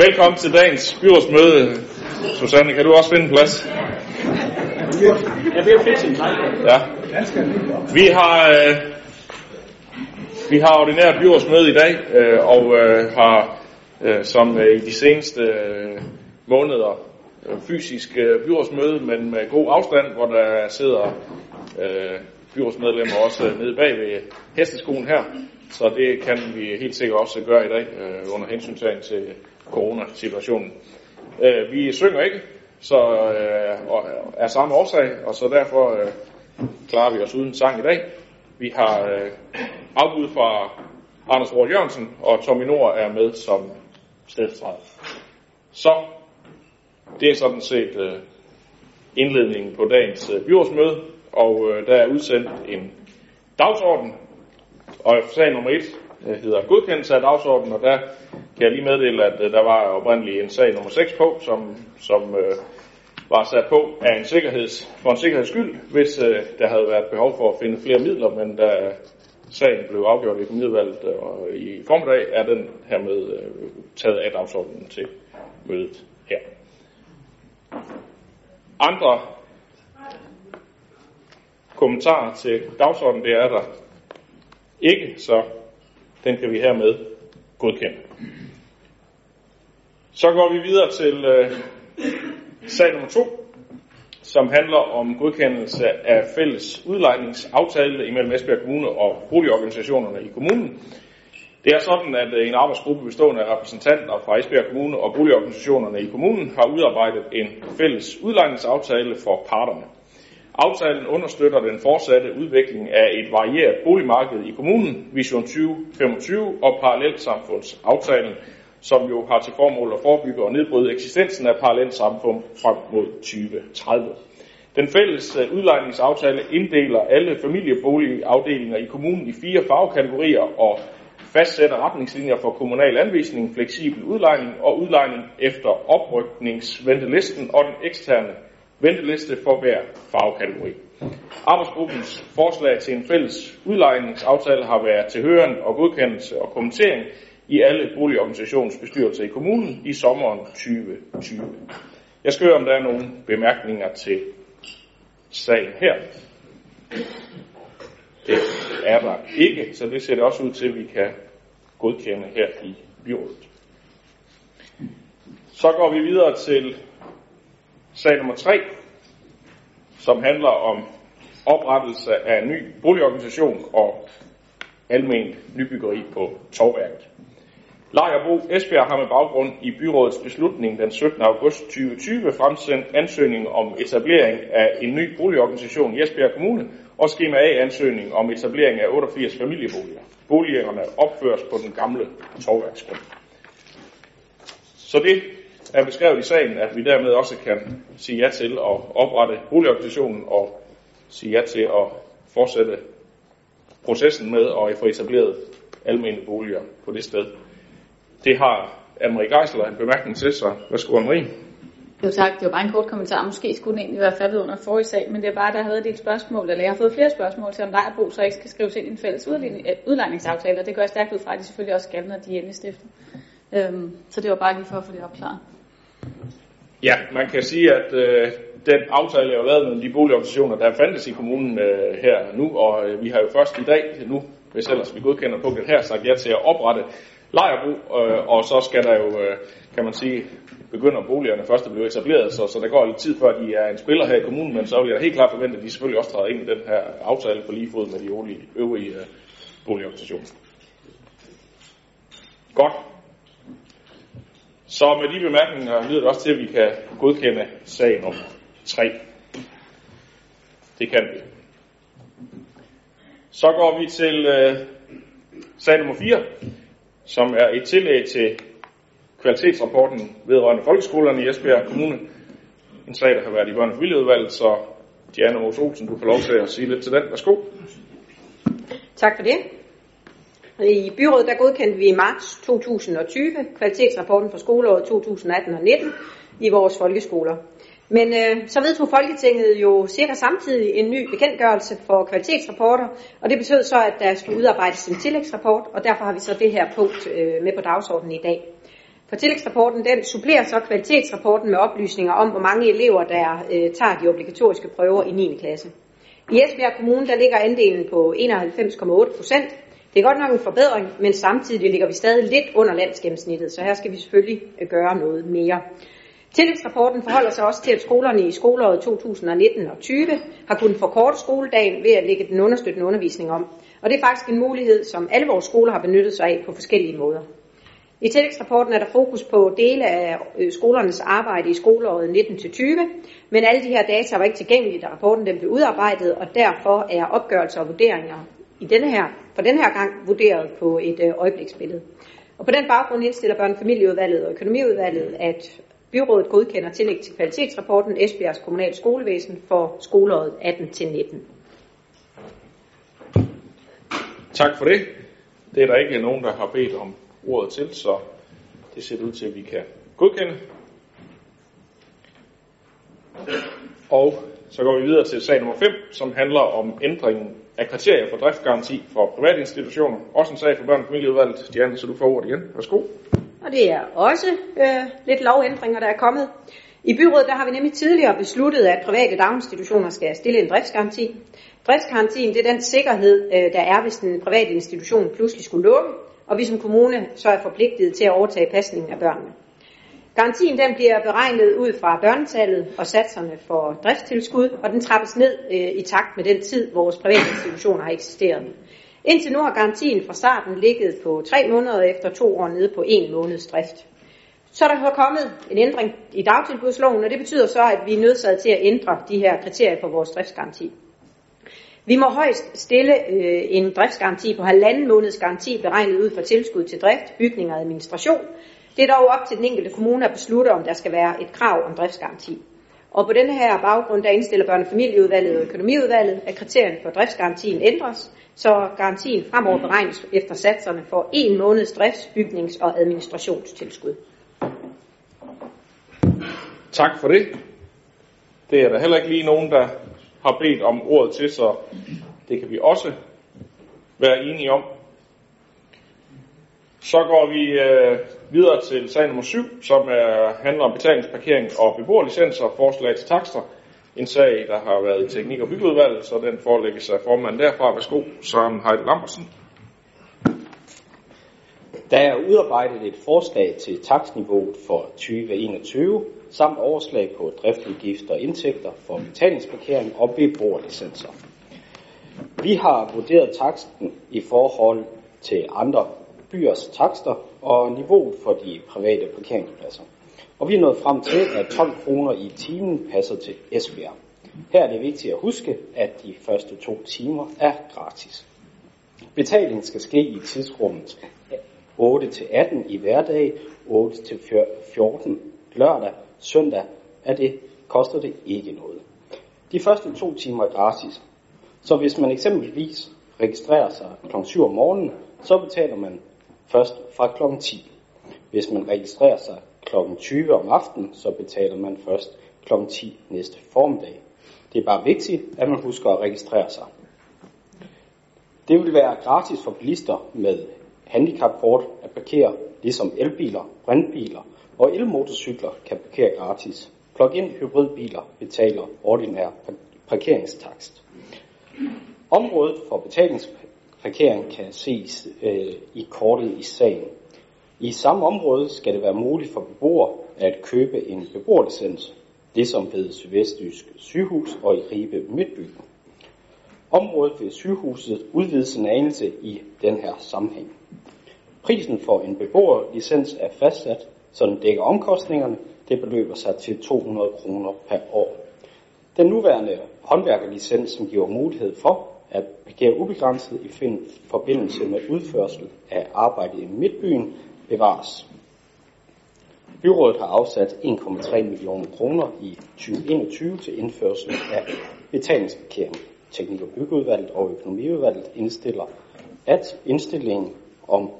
Velkommen til dagens byrådsmøde. Susanne, kan du også finde en plads? Jeg vil fikse en plads. Ja. Vi har ordinært byrådsmøde i dag, og har som i de seneste måneder fysisk byrådsmøde, men med god afstand, hvor der sidder byrådsmedlemmer også nede bag ved hesteskoen her. Så det kan vi helt sikkert også gøre i dag under hensyntagen til coronasituationen. Vi synger ikke, så er samme årsag, og så derfor klarer vi os uden sang i dag. Vi har afbud fra Anders Rort Jørgensen, og Tommy Nord er med som stedfortræder. Så det er sådan set indledningen på dagens byrådsmøde, og der er udsendt en dagsorden. Og sag nummer 1 hedder godkendelse af dagsordenen, og der kan jeg lige meddele, at der var oprindeligt en sag nummer 6 på, som var sat på af en sikkerheds skyld, hvis der havde været behov for at finde flere midler, men da sagen blev afgjort i kommunaludvalget i formiddag, er den hermed taget af dagsordenen til mødet her. Andre kommentarer til dagsordenen, det er der ikke, så den kan vi hermed godkende. Så går vi videre til sag nummer 2, som handler om godkendelse af fælles udlejningsaftale imellem Esbjerg Kommune og boligorganisationerne i kommunen. Det er sådan, at en arbejdsgruppe bestående af repræsentanter fra Esbjerg Kommune og boligorganisationerne i kommunen har udarbejdet en fælles udlejningsaftale for parterne. Aftalen understøtter den fortsatte udvikling af et varieret boligmarked i kommunen, Vision 2025 og Parallelsamfunds-aftalen, som jo har til formål at forebygge og nedbryde eksistensen af parallelsamfund frem mod 2030. Den fælles udlejningsaftale inddeler alle familieboligafdelinger i kommunen i 4 fagkategorier og fastsætter retningslinjer for kommunal anvisning, fleksibel udlejning og udlejning efter oprykningsventelisten og den eksterne venteliste for hver fagkategori. Arbejdsgruppens forslag til en fælles udlejningsaftale har været til høring og godkendelse og kommentering i alle boligorganisationsbestyrelser i kommunen i sommeren 2020. Jeg skal høre, om der er nogle bemærkninger til sagen her. Det er der ikke, så det ser det også ud til, at vi kan godkende her i byrådet. Så går vi videre til sag nummer 3, som handler om oprettelse af en ny boligorganisation og almen nybyggeri på Tovværket. Lejerbo Esbjerg har med baggrund i byrådets beslutning den 17. august 2020 fremsendt ansøgning om etablering af en ny boligorganisation i Esbjerg Kommune og skema A-ansøgning om etablering af 88 familieboliger. Boligerne opføres på den gamle Tovværksgrund. Så det er beskrevet i sagen, at vi dermed også kan sige ja til at oprette boligorganisationen og sige ja til at fortsætte processen med at få etableret almene boliger på det sted. Det har Anne-Marie Geisler en bemærkning til sig. Værsgo, Anne-Marie. Jo tak, det var bare en kort kommentar. Måske skulle den egentlig være faldet under forrige sag, men det er bare, der havde et spørgsmål, eller jeg har fået flere spørgsmål til, om Lejerbo så ikke skal skrives ind i en fælles udlejningsaftale, og det går jeg stærkt ud fra, at de selvfølgelig også skal, når de er endelig stiftet. Så det var bare lige for at få det opklaret. Ja, man kan sige, at den aftale, jeg har lavet med de boligorganisationer, der fandtes i kommunen her nu, og vi har jo først i dag, nu hvis ellers vi godkender punktet her, sagt ja til at oprette Lejerbo, og så skal der jo, kan man sige, begynder boligerne først at blive etableret, så der går lidt tid før, de er en spiller her i kommunen, men så vil jeg helt klart forvente, at de selvfølgelig også træder ind i den her aftale på lige fod med de øvrige boligorganisationer. Godt. Så med de bemærkninger lyder det også til, at vi kan godkende sag nummer 3. Det kan vi. Så går vi til sag nummer 4, som er et tillæg til kvalitetsrapporten vedrørende folkeskolerne i Esbjerg Kommune. En sag, der har været i børne- og familieudvalget, så Diana Mose Olsen, du får lov til at sige lidt til den. Værsgo. Tak for det. I byrådet der godkendte vi i marts 2020 kvalitetsrapporten for skoleåret 2018-19 i vores folkeskoler. Men så vedtog Folketinget jo cirka samtidig en ny bekendtgørelse for kvalitetsrapporter, og det betød så, at der skulle udarbejdes en tillægsrapport, og derfor har vi så det her punkt med på dagsordenen i dag. For tillægsrapporten, den supplerer så kvalitetsrapporten med oplysninger om, hvor mange elever, der tager de obligatoriske prøver i 9. klasse. I Esbjerg Kommune, der ligger andelen på 91,8%. Det er godt nok en forbedring, men samtidig ligger vi stadig lidt under landsgennemsnittet, så her skal vi selvfølgelig gøre noget mere. Tillægsrapporten forholder sig også til, at skolerne i skoleåret 2019 og 2020 har kunnet forkorte skoledagen ved at lægge den understøttende undervisning om. Og det er faktisk en mulighed, som alle vores skoler har benyttet sig af på forskellige måder. I tillægsrapporten er der fokus på dele af skolernes arbejde i skoleåret 19-20, men alle de her data var ikke tilgængelige, da rapporten den blev udarbejdet, og derfor er opgørelser og vurderinger i denne her gang vurderet på et øjebliksbillede. Og på den baggrund indstiller Børnefamilieudvalget og Økonomiudvalget, at byrådet godkender tillæg til kvalitetsrapporten Esbjergs Kommunale Skolevæsen for skoleåret 18-19. Tak for det. Det er der ikke nogen, der har bedt om ordet til, så det ser ud til, at vi kan godkende. Og så går vi videre til sag nummer 5, som handler om ændringen af kriterier for driftsgaranti for private institutioner. Også en sag for Børn- og Familieudvalget. Diana, så du får ordet igen. Værsgo. Og det er også lidt lovændringer, der er kommet. I byrådet der har vi nemlig tidligere besluttet, at private daginstitutioner skal stille en driftsgaranti. Driftsgarantien det er den sikkerhed, der er, hvis den private institution pludselig skulle lukke, og vi som kommune så er forpligtet til at overtage pasningen af børnene. Garantien den bliver beregnet ud fra børnetallet og satserne for driftstilskud, og den trappes ned i takt med den tid, vores private institutioner har eksisteret. Indtil nu har garantien fra starten ligget på 3 måneder og efter 2 år nede på 1 måneds drift. Så er der kommet en ændring i dagtilbudsloven, og det betyder så, at vi er nødsaget til at ændre de her kriterier for vores driftsgaranti. Vi må højst stille en driftsgaranti på 1,5 måneds garanti beregnet ud fra tilskud til drift, bygning og administration. Det er dog op til den enkelte kommune at beslutte, om der skal være et krav om driftsgaranti. Og på denne her baggrund, der indstiller Børne- og Familieudvalget og Økonomiudvalget, at kriterierne for driftsgarantien ændres, så garantien fremover beregnes efter satserne for 1 måneds drifts-, bygnings- og administrationstilskud. Tak for det. Det er der heller ikke lige nogen, der har bedt om ordet til, så det kan vi også være enige om. Så går vi videre til sag nummer 7, som handler om betalingsparkering og beboerlicenser og forslag til takster. En sag, der har været i teknik- og byggeudvalget, så den forelægges af formanden derfra. Værsgo, Søren Heide Lambersen. Der er udarbejdet et forslag til takstniveauet for 2021, samt overslag på driftsudgifter og indtægter for betalingsparkering og beboerlicenser. Vi har vurderet taksten i forhold til andre byers takster og niveauet for de private parkeringspladser. Og vi er nået frem til, at 12 kroner i timen passer til Esbjerg. Her er det vigtigt at huske, at de første 2 timer er gratis. Betalingen skal ske i tidsrummet 8-18 i hverdag, 8-14 lørdag, søndag, koster det ikke noget. De første 2 timer er gratis. Så hvis man eksempelvis registrerer sig kl. 7 om morgenen, så betaler man først fra kl. 10. Hvis man registrerer sig kl. 20 om aftenen, så betaler man først kl. 10 næste formiddag. Det er bare vigtigt, at man husker at registrere sig. Det vil være gratis for bilister med handicapkort at parkere, ligesom elbiler, brintbiler og elmotorcykler kan parkere gratis. Plug-in hybridbiler betaler ordinær parkeringstakst. Området for betalingsparkering kan ses i kortet i sagen. I samme område skal det være muligt for beboere at købe en beboerlicens, det som ved Vestjysk Sygehus og i Ribe Midtby. Området ved sygehuset udvides en anelse i den her sammenhæng. Prisen for en beboerlicens er fastsat, så den dækker omkostningerne. Det beløber sig til 200 kroner per år. Den nuværende håndværkerlicens, som giver mulighed for at parkere ubegrænset i forbindelse med udførsel af arbejde i Midtbyen, bevares. Byrådet har afsat 1,3 millioner kroner i 2021 til indførsel af betalingsparkering. Teknik- og byggeudvalget og økonomiudvalget indstiller, at indstillingen om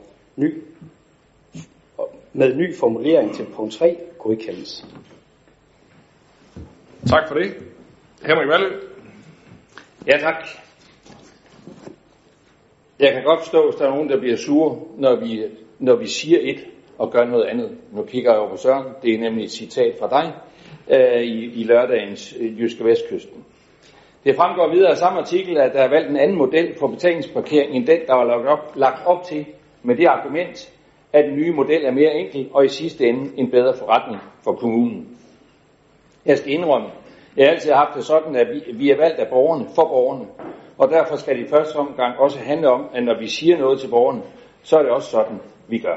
ny formulering til punkt 3 godkendes. Tak for det. Henrik Vallø. Ja, tak. Jeg kan godt forstå, hvis der er nogen, der bliver sure, når vi siger et og gør noget andet. Nu kigger jeg over på Søren. Det er nemlig et citat fra dig i lørdagens Jyske Vestkysten. Det fremgår videre af samme artikel, at der er valgt en anden model for betalingsparkering end den, der var lagt op til med det argument, at den nye model er mere enkel og i sidste ende en bedre forretning for kommunen. Jeg skal indrømme, jeg har altid haft det sådan, at vi er valgt af borgerne for borgerne, og derfor skal det i første omgang også handle om, at når vi siger noget til borgerne, så er det også sådan, vi gør.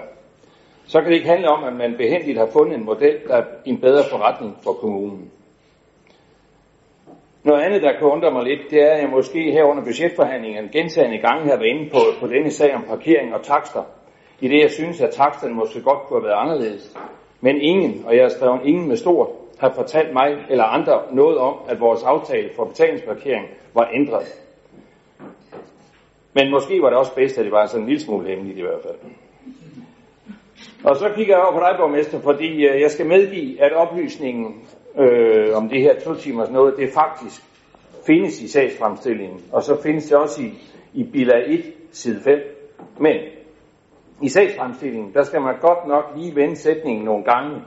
Så kan det ikke handle om, at man behændigt har fundet en model, der er en bedre forretning for kommunen. Noget andet, der kan undre mig lidt, det er, at jeg måske her under budgetforhandlingerne gentagne gange har været inde på denne sag om parkering og takster, i det jeg synes, at taksterne måske godt kunne have været anderledes. Men ingen, og jeg har skrevet ingen med stort, har fortalt mig eller andre noget om, at vores aftale for betalingsparkering var ændret. Men måske var det også bedst, at det var sådan en lille smule hemmeligt i hvert fald. Og så kigger jeg over på dig, borgmester, fordi jeg skal medgive, at oplysningen om det her 2 timers noget, det faktisk findes i sagsfremstillingen, og så findes det også i bilag 1, side 5. Men i sagsfremstillingen, der skal man godt nok lige vende sætningen nogle gange,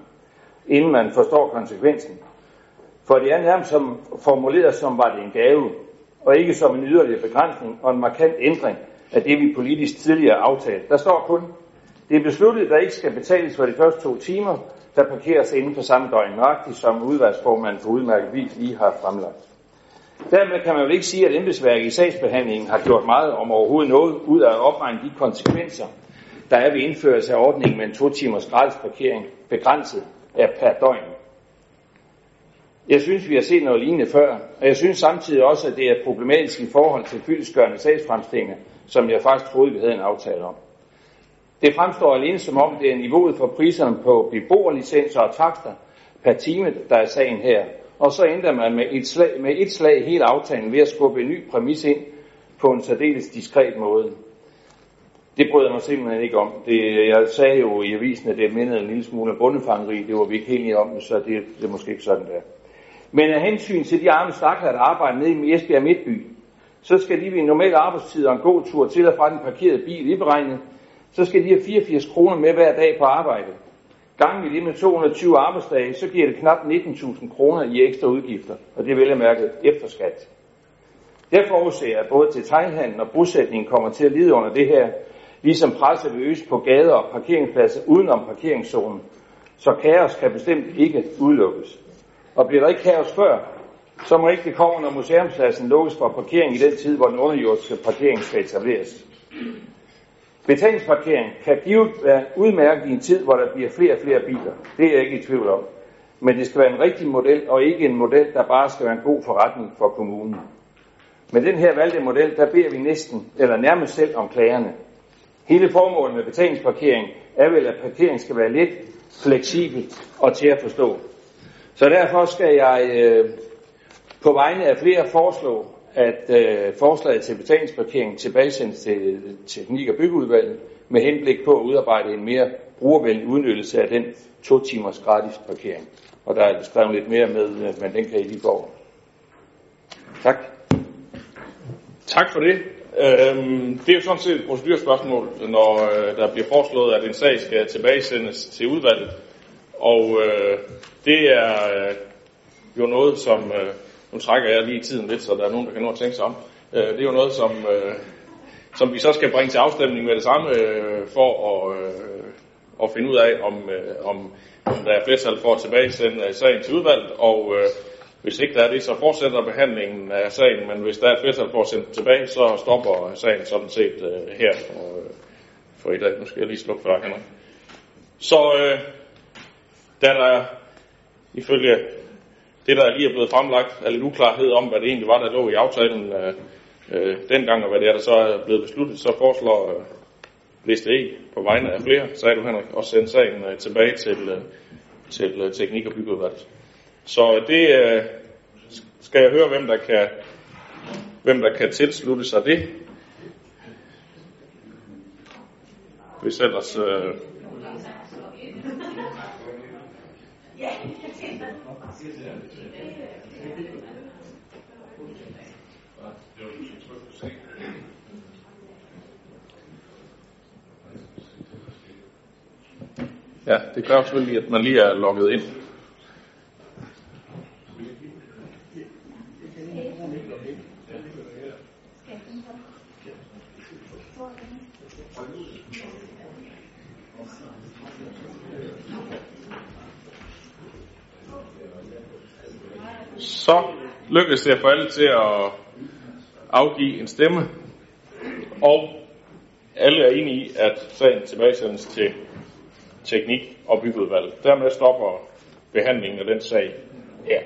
inden man forstår konsekvensen. For det er nærmest som formuleret, som var det en gave, og ikke som en yderligere begrænsning og en markant ændring af det, vi politisk tidligere aftalte. Der står kun, det er besluttet, der ikke skal betales for de første 2 timer, der parkeres inden for samme døgn, nøjagtigt som udvalgsformanden på udmærket vis lige har fremlagt. Dermed kan man vel ikke sige, at embedsværket i sagsbehandlingen har gjort meget om overhovedet noget, ud af at opregne de konsekvenser, der er ved indførelse af ordningen med en 2 timers gratis parkering, begrænset af per døgn. Jeg synes, vi har set noget lignende før, og jeg synes samtidig også, at det er problematisk i forhold til fyldestgørende sagsfremstillinger, som jeg faktisk troede, vi havde en aftale om. Det fremstår alene som om, det er niveauet for priserne på beboerlicenser og takster per time, der er sagen her. Og så ændrer man med et slag hele aftalen ved at skubbe en ny præmis ind på en særdeles diskret måde. Det bryder mig simpelthen ikke om. Jeg sagde jo i avisen, at det mindede en lille smule af bondefangeri. Det var vi ikke helt enige om, så det er måske ikke sådan der. Men af hensyn til de arme stakler, der arbejder nede i Esbjerg Midtby, så skal de ved en normal arbejdstid og en god tur til og fra den parkerede bil iberegnet, så skal de have 84 kroner med hver dag på arbejde. Gangen i det med 220 arbejdsdage, så giver det knap 19.000 kroner i ekstra udgifter, og det er vel at mærke efter skat. Jeg forudser, at både detailhandel og bosætningen kommer til at lide under det her, ligesom presset vil øges på gader og parkeringspladser udenom parkeringszonen, så kaos kan bestemt ikke udelukkes. Og bliver der ikke kaos før, så må ikke det komme, når museumspladsen lukkes for parkering i den tid, hvor den underjordiske parkering skal etableres. Betalingsparkering kan givet være udmærket i en tid, hvor der bliver flere og flere biler. Det er jeg ikke i tvivl om. Men det skal være en rigtig model, og ikke en model, der bare skal være en god forretning for kommunen. Med den her valgte model, der beder vi næsten, eller nærmest selv om klagerne. Hele formålet med betalingsparkering er vel, at parkering skal være let, fleksibel og til at forstå. Så derfor skal jeg på vegne af flere foreslå, at forslaget til betalingsparkering tilbagesendes til teknik- og byggeudvalget med henblik på at udarbejde en mere brugervenlig udnyttelse af den 2 timers gratis parkering. Og der er beskrevet lidt mere med, men den kan I lige gå over. Tak. Tak for det. Det er jo sådan set et procedurspørgsmål, når der bliver foreslået, at en sag skal tilbagesendes til udvalget. Og det er jo noget, som... Nu trækker jeg lige tiden lidt, så der er nogen, der kan nå at tænke sig om. Det er jo noget, som vi så skal bringe til afstemning med det samme, for at finde ud af, om der er flertal for at tilbagesende sagen til udvalget. Og hvis ikke der er det, så fortsætter behandlingen af sagen, men hvis der er flertal for at sende tilbage, så stopper sagen sådan set her for i dag. Nu skal jeg lige slukke for dig, Henrik. Så der ifølge... Det, der lige er blevet fremlagt, er lidt uklarhed om, hvad det egentlig var, der lå i aftalen dengang, og hvad det er, der så er blevet besluttet. Så foreslår liste E på vegne af flere, sagde du, Henrik, og sende sagen tilbage til teknik- og byggeudvalget. Så det skal jeg høre, hvem der kan tilslutte sig det. Hvis ellers... Ja, det kræver selvfølgelig, at man lige er logget ind. Så lykkedes det for alle til at afgive en stemme, og alle er enige i, at sagen tilbagesendes til teknik- og byggeudvalget. Dermed stopper behandlingen af den sag her.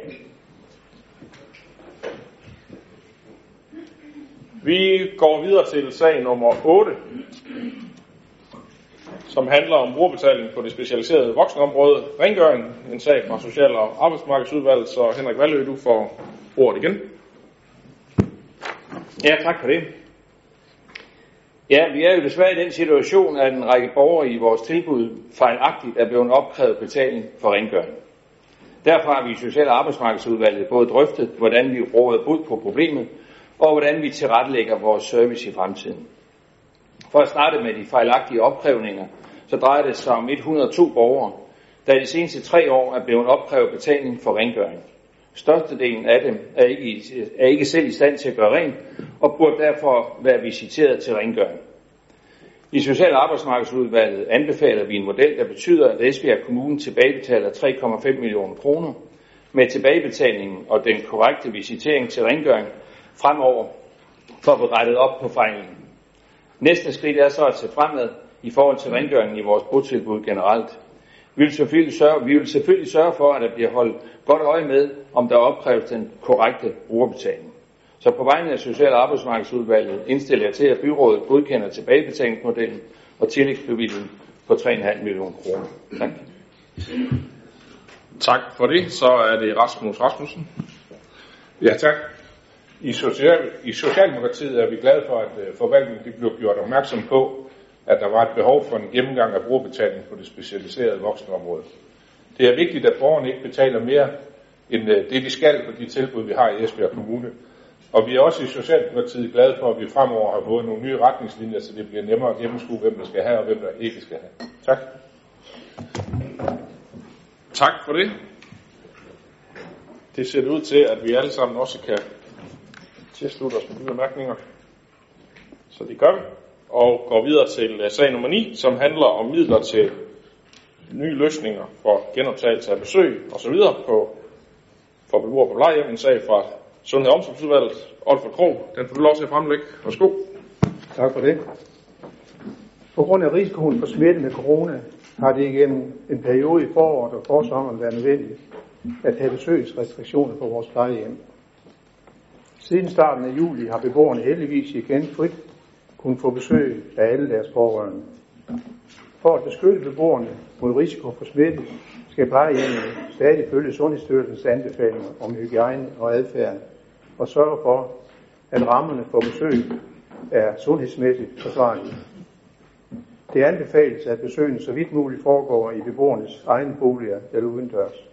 Vi går videre til sag nummer 8, som handler om brugerbetaling på det specialiserede voksenområde, rengøring, en sag fra Social- og Arbejdsmarkedsudvalget, så Henrik Vallø, du får ordet igen. Ja, tak for det. Ja, vi er jo desværre i den situation, at en række borgere i vores tilbud fejlagtigt er blevet opkrævet betaling for rengøring. Derfor har vi i Social- og Arbejdsmarkedsudvalget både drøftet, hvordan vi råder bud på problemet, og hvordan vi tilrettelægger vores service i fremtiden. For at starte med de fejlagtige opkrævninger, så drejer det sig om 102 borgere, der de seneste 3 år er blevet opkrævet betaling for rengøring. Størstedelen af dem er ikke selv i stand til at gøre rent, og burde derfor være visiteret til rengøring. I Social- og Arbejdsmarkedsudvalget anbefaler vi en model, der betyder, at Esbjerg Kommune tilbagebetaler 3,5 millioner kroner. Med tilbagebetalingen og den korrekte visitering til rengøring fremover for at få rettet op på fejlen. Næste skridt er så at se fremad i forhold til rengøringen i vores botilbud generelt. Vi vil selvfølgelig sørge for, at der bliver holdt godt øje med, om der opkræves den korrekte brugerbetaling. Så på vegne af Social- og Arbejdsmarkedsudvalget indstiller jeg til, at byrådet godkender tilbagebetalingsmodellen og tillægsbevillingen på 3,5 millioner kroner. Tak. Tak for det. Så er det Rasmus Rasmussen. Ja, tak. I Socialdemokratiet er vi glade for, at forvaltningen blev gjort opmærksom på, at der var et behov for en gennemgang af brugerbetaling på det specialiserede voksenområde. Det er vigtigt, at borgerne ikke betaler mere end det, de skal for de tilbud, vi har i Esbjerg Kommune. Og vi er også i Socialdemokratiet glade for, at vi fremover har fået nogle nye retningslinjer, så det bliver nemmere at gennemskue, hvem der skal have og hvem der ikke skal have. Tak. Tak for det. Det ser ud til, at vi alle sammen også kan tilslutte os med de bemærkninger. Så det gør vi. Og går videre til sag nummer 9, som handler om midler til nye løsninger for genoptagelse af besøg osv. for beboere på plejehjem. En sag fra Sundhed- og Omsorgsudvalget, Oluf Kro. Den får du lov til at fremlægge. Værsgo. Tak for det. På grund af risikoen for smitte med corona har det igennem en periode i foråret og forsommeren været nødvendigt at have besøgsrestriktioner på vores plejehjem. Siden starten af juli har beboerne heldigvis igen frit kunnet få besøg af alle deres pårørende. For at beskytte beboerne mod risiko for smitte, skal plejehjemmene stadig følge Sundhedsstyrelsens anbefalinger om hygiejne og adfærd og sørge for, at rammerne for besøg er sundhedsmæssigt forsvarlige. Det anbefales, at besøgene så vidt muligt foregår i beboernes egne boliger eller udendørs.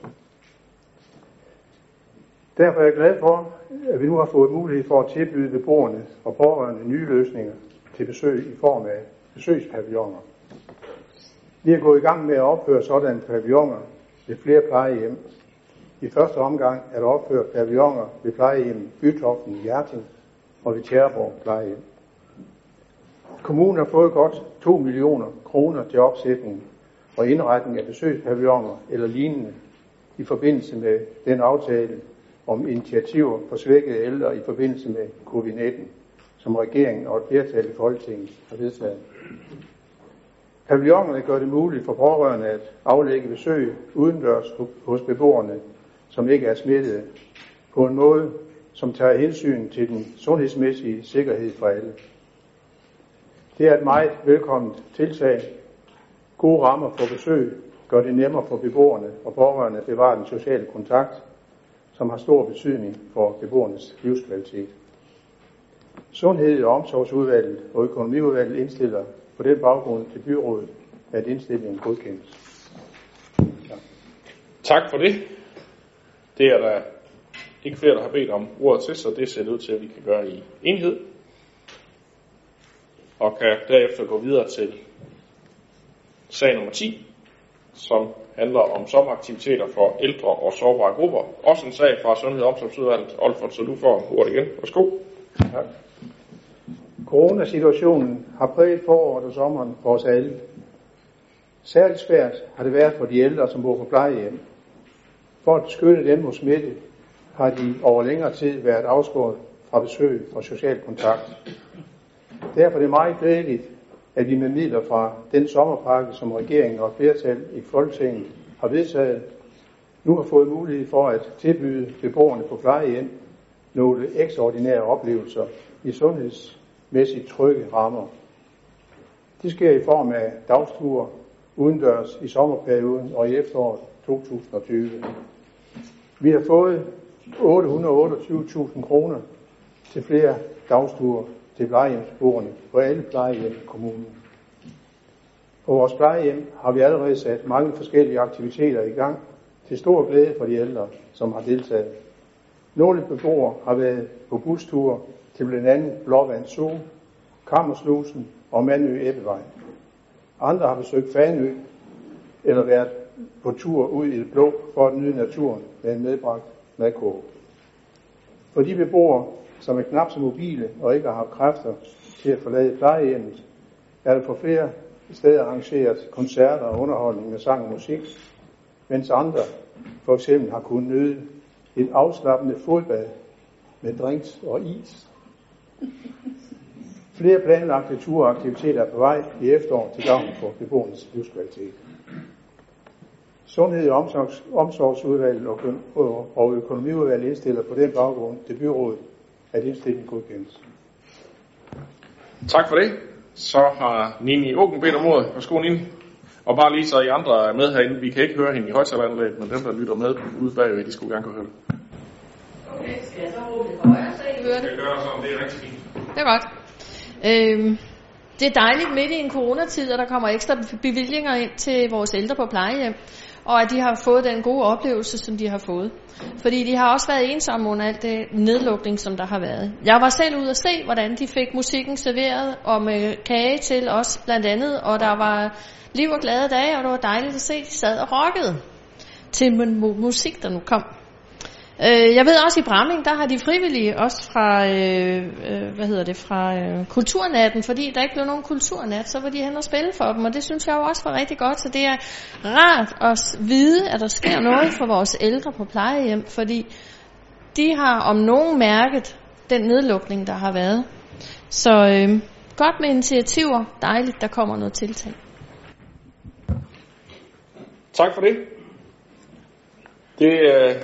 Derfor er jeg glad for, at vi nu har fået mulighed for at tilbyde beboerne og pårørende nye løsninger til besøg i form af besøgspavilloner. Vi er gået i gang med at opføre sådanne pavilloner ved flere plejehjem. I første omgang er der opført pavilloner ved plejehjem Bytoften i Hjerting og ved Tjæreborg plejehjem. Kommunen har fået godt 2 millioner kroner til opsætning og indretning af besøgspavilloner eller lignende i forbindelse med den aftale om initiativer for svækkede ældre i forbindelse med COVID-19, som regeringen og et flertal i Folketinget har vedtaget. Pavillonerne gør det muligt for pårørende at aflægge besøg udendørs hos beboerne, som ikke er smittede, på en måde, som tager hensyn til den sundhedsmæssige sikkerhed for alle. Det er et meget velkomment tiltag. Gode rammer for besøg gør det nemmere for beboerne og pårørende at bevare den sociale kontakt, som har stor betydning for beboernes livskvalitet. Sundhed- og Omsorgsudvalget og Økonomiudvalget indstiller på den baggrund til byrådet, at indstillingen godkendes. Tak for det. Det er der ikke flere, der har bedt om ordet til, så det ser det ud til, at vi kan gøre i enhed. Og kan derefter gå videre til sag nummer 10, som handler om sommeraktiviteter for ældre og sårbare grupper. Også en sag fra Sundhed og Omsorgsudvalget. Olfert, så du får ordet igen. Værsgo. Tak. Coronasituationen har præget foråret og sommeren for os alle. Særligt svært har det været for de ældre, som bor på plejehjem. For at beskytte dem mod smitte, har de over længere tid været afskåret fra besøg og social kontakt. Derfor er det meget glædeligt, at vi med midler fra den sommerpakke, som regeringen og flertal i Folketinget har vedtaget, nu har fået mulighed for at tilbyde beboerne på plejehjem nogle ekstraordinære oplevelser i sundhedsmæssigt trygge rammer. Det sker i form af dagsture udendørs i sommerperioden og i efteråret 2020. Vi har fået 828.000 kroner til flere dagsturer til plejehjemsbeboerne på alle plejehjem i kommunen. På vores plejehjem har vi allerede sat mange forskellige aktiviteter i gang til stor glæde for de ældre, som har deltaget. Nogle beboere har været på busture til bl.a. Blåvand, Kammerslusen og Mandø Ebbevej. Andre har besøgt Fanø eller været på tur ud i det blå for at nyde naturen med en medbragt madkurve. For de beboere, som er knap så mobile og ikke har haft kræfter til at forlade plejehjemmet, er der for flere steder arrangeret koncerter og underholdning med sang og musik, mens andre for eksempel har kunnet nyde et afslappende fodbad med drinks og is. Flere planlagte ture og aktiviteter er på vej i efteråret til gavn for beboernes livskvalitet. Sundhed og Omsorgsudvalget og Økonomiudvalget indstiller på den baggrund til byrådet, at indstillingen godkendes. Tak for det. Så har Nini Auken bedt om ordet. Værsgo, Nini. Og bare lige så I andre er med herinde. Vi kan ikke høre hende i højtaleranlægget, men dem, der lytter med ude bagved, de skulle gerne kunne høre det. Okay, skal jeg så råbe lidt højere, så I hører det? Jeg gør sådan, det er rigtig fint. Det er godt. Det er dejligt midt i en coronatid, at der kommer ekstra bevillinger ind til vores ældre på plejehjem, og at de har fået den gode oplevelse, som de har fået. Fordi de har også været ensomme under alt det nedlukning, som der har været. Jeg var selv ude og se, hvordan de fik musikken serveret og med kage til os blandt andet, og der var liv og glade dage, og det var dejligt at se, at de sad og rockede til musik, der nu kom. Jeg ved også i Bramming, der har de frivillige også fra, kulturnatten, fordi der ikke blev nogen kulturnat, så var de hen og spille for dem, og det synes jeg jo også var rigtig godt, så det er rart at vide, at der sker noget for vores ældre på plejehjem, fordi de har om nogen mærket den nedlukning, der har været. Så godt med initiativer, dejligt, der kommer noget tiltag. Tak for det. Der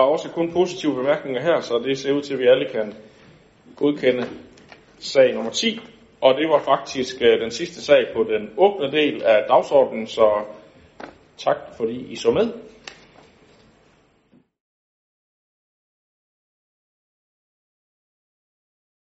var også kun positive bemærkninger her, så det ser ud til, at vi alle kan godkende sag nummer 10. Og det var faktisk den sidste sag på den åbne del af dagsordenen, så tak fordi I så med.